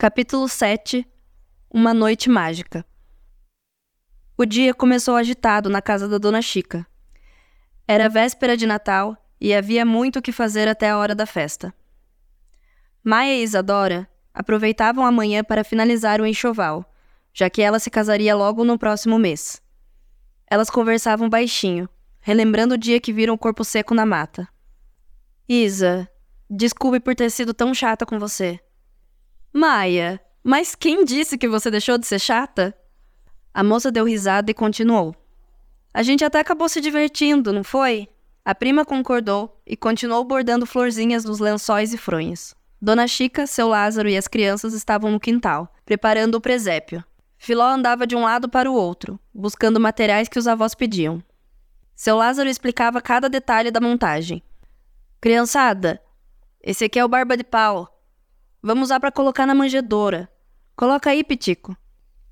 Capítulo 7 – Uma noite mágica. O dia começou agitado na casa da Dona Chica. Era véspera de Natal e havia muito o que fazer até a hora da festa. Maia e Isadora aproveitavam a manhã para finalizar o enxoval, já que ela se casaria logo no próximo mês. Elas conversavam baixinho, relembrando o dia que viram o corpo seco na mata. Isa, desculpe por ter sido tão chata com você. Maia, mas quem disse que você deixou de ser chata? A moça deu risada e continuou. A gente até acabou se divertindo, não foi? A prima concordou e continuou bordando florzinhas nos lençóis e fronhas. Dona Chica, seu Lázaro e as crianças estavam no quintal, preparando o presépio. Filó andava de um lado para o outro, buscando materiais que os avós pediam. Seu Lázaro explicava cada detalhe da montagem. Criançada, esse aqui é o barba de pau. Vamos usar para colocar na manjedoura. Coloca aí, Pitico.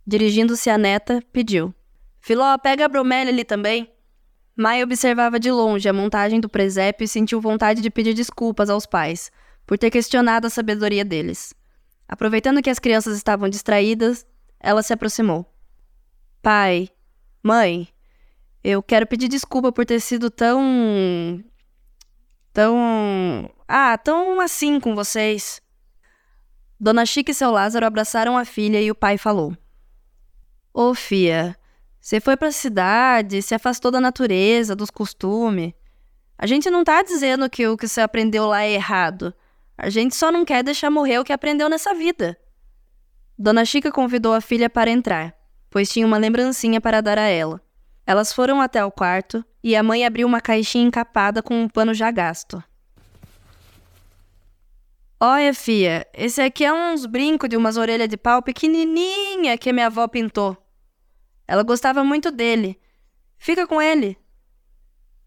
Dirigindo-se à neta, pediu. Filó, pega a bromélia ali também. Maia observava de longe a montagem do presépio e sentiu vontade de pedir desculpas aos pais, por ter questionado a sabedoria deles. Aproveitando que as crianças estavam distraídas, ela se aproximou. Pai, mãe, eu quero pedir desculpa por ter sido tão assim com vocês. Dona Chica e seu Lázaro abraçaram a filha e o pai falou. Ô, fia, você foi pra cidade, se afastou da natureza, dos costumes. A gente não tá dizendo que o que você aprendeu lá é errado. A gente só não quer deixar morrer o que aprendeu nessa vida. Dona Chica convidou a filha para entrar, pois tinha uma lembrancinha para dar a ela. Elas foram até o quarto e a mãe abriu uma caixinha encapada com um pano já gasto. Olha, fia, esse aqui é uns brincos de umas orelhas de pau pequenininha que minha avó pintou. Ela gostava muito dele. Fica com ele.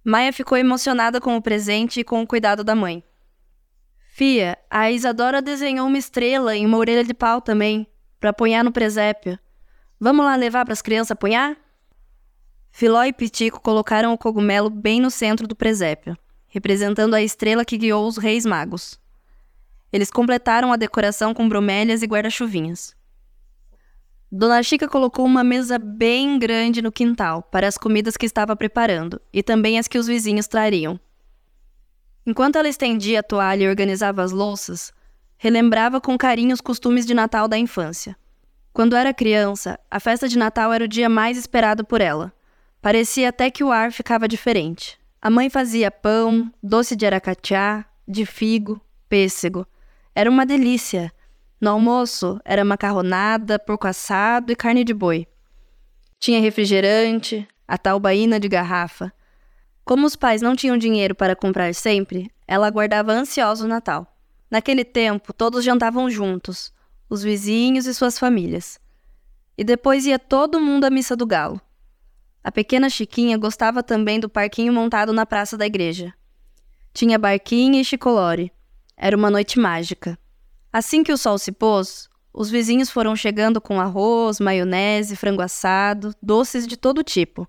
Maia ficou emocionada com o presente e com o cuidado da mãe. Fia, a Isadora desenhou uma estrela em uma orelha de pau também, para apanhar no presépio. Vamos lá levar para as crianças apanhar? Filó e Pitico colocaram o cogumelo bem no centro do presépio, representando a estrela que guiou os Reis Magos. Eles completaram a decoração com bromélias e guarda-chuvinhas. Dona Chica colocou uma mesa bem grande no quintal para as comidas que estava preparando e também as que os vizinhos trariam. Enquanto ela estendia a toalha e organizava as louças, relembrava com carinho os costumes de Natal da infância. Quando era criança, a festa de Natal era o dia mais esperado por ela. Parecia até que o ar ficava diferente. A mãe fazia pão, doce de aracatiá, de figo, pêssego. Era uma delícia. No almoço, era macarronada, porco assado e carne de boi. Tinha refrigerante, a taubaína de garrafa. Como os pais não tinham dinheiro para comprar sempre, ela aguardava ansiosa o Natal. Naquele tempo, todos jantavam juntos, os vizinhos e suas famílias. E depois ia todo mundo à missa do galo. A pequena Chiquinha gostava também do parquinho montado na praça da igreja. Tinha barquinha e chicolore. Era uma noite mágica. Assim que o sol se pôs, os vizinhos foram chegando com arroz, maionese, frango assado, doces de todo tipo.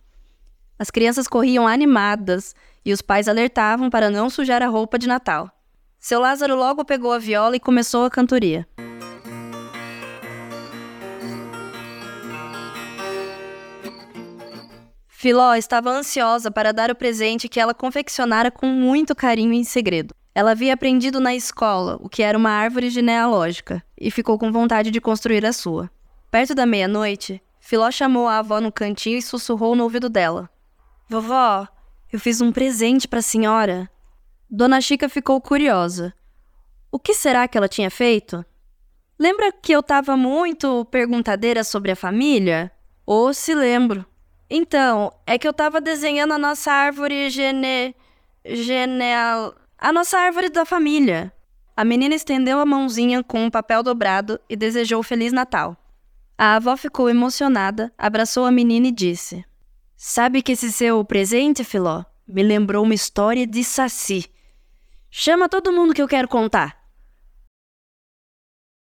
As crianças corriam animadas e os pais alertavam para não sujar a roupa de Natal. Seu Lázaro logo pegou a viola e começou a cantoria. Filó estava ansiosa para dar o presente que ela confeccionara com muito carinho e em segredo. Ela havia aprendido na escola o que era uma árvore genealógica e ficou com vontade de construir a sua. Perto da meia-noite, Filó chamou a avó no cantinho e sussurrou no ouvido dela. Vovó, eu fiz um presente para a senhora. Dona Chica ficou curiosa. O que será que ela tinha feito? Lembra que eu estava muito perguntadeira sobre a família? Ou se lembro. Então, é que eu estava desenhando a nossa árvore a nossa árvore da família. A menina estendeu a mãozinha com um papel dobrado e desejou Feliz Natal. A avó ficou emocionada, abraçou a menina e disse: Sabe que esse seu presente, Filó, me lembrou uma história de saci. Chama todo mundo que eu quero contar.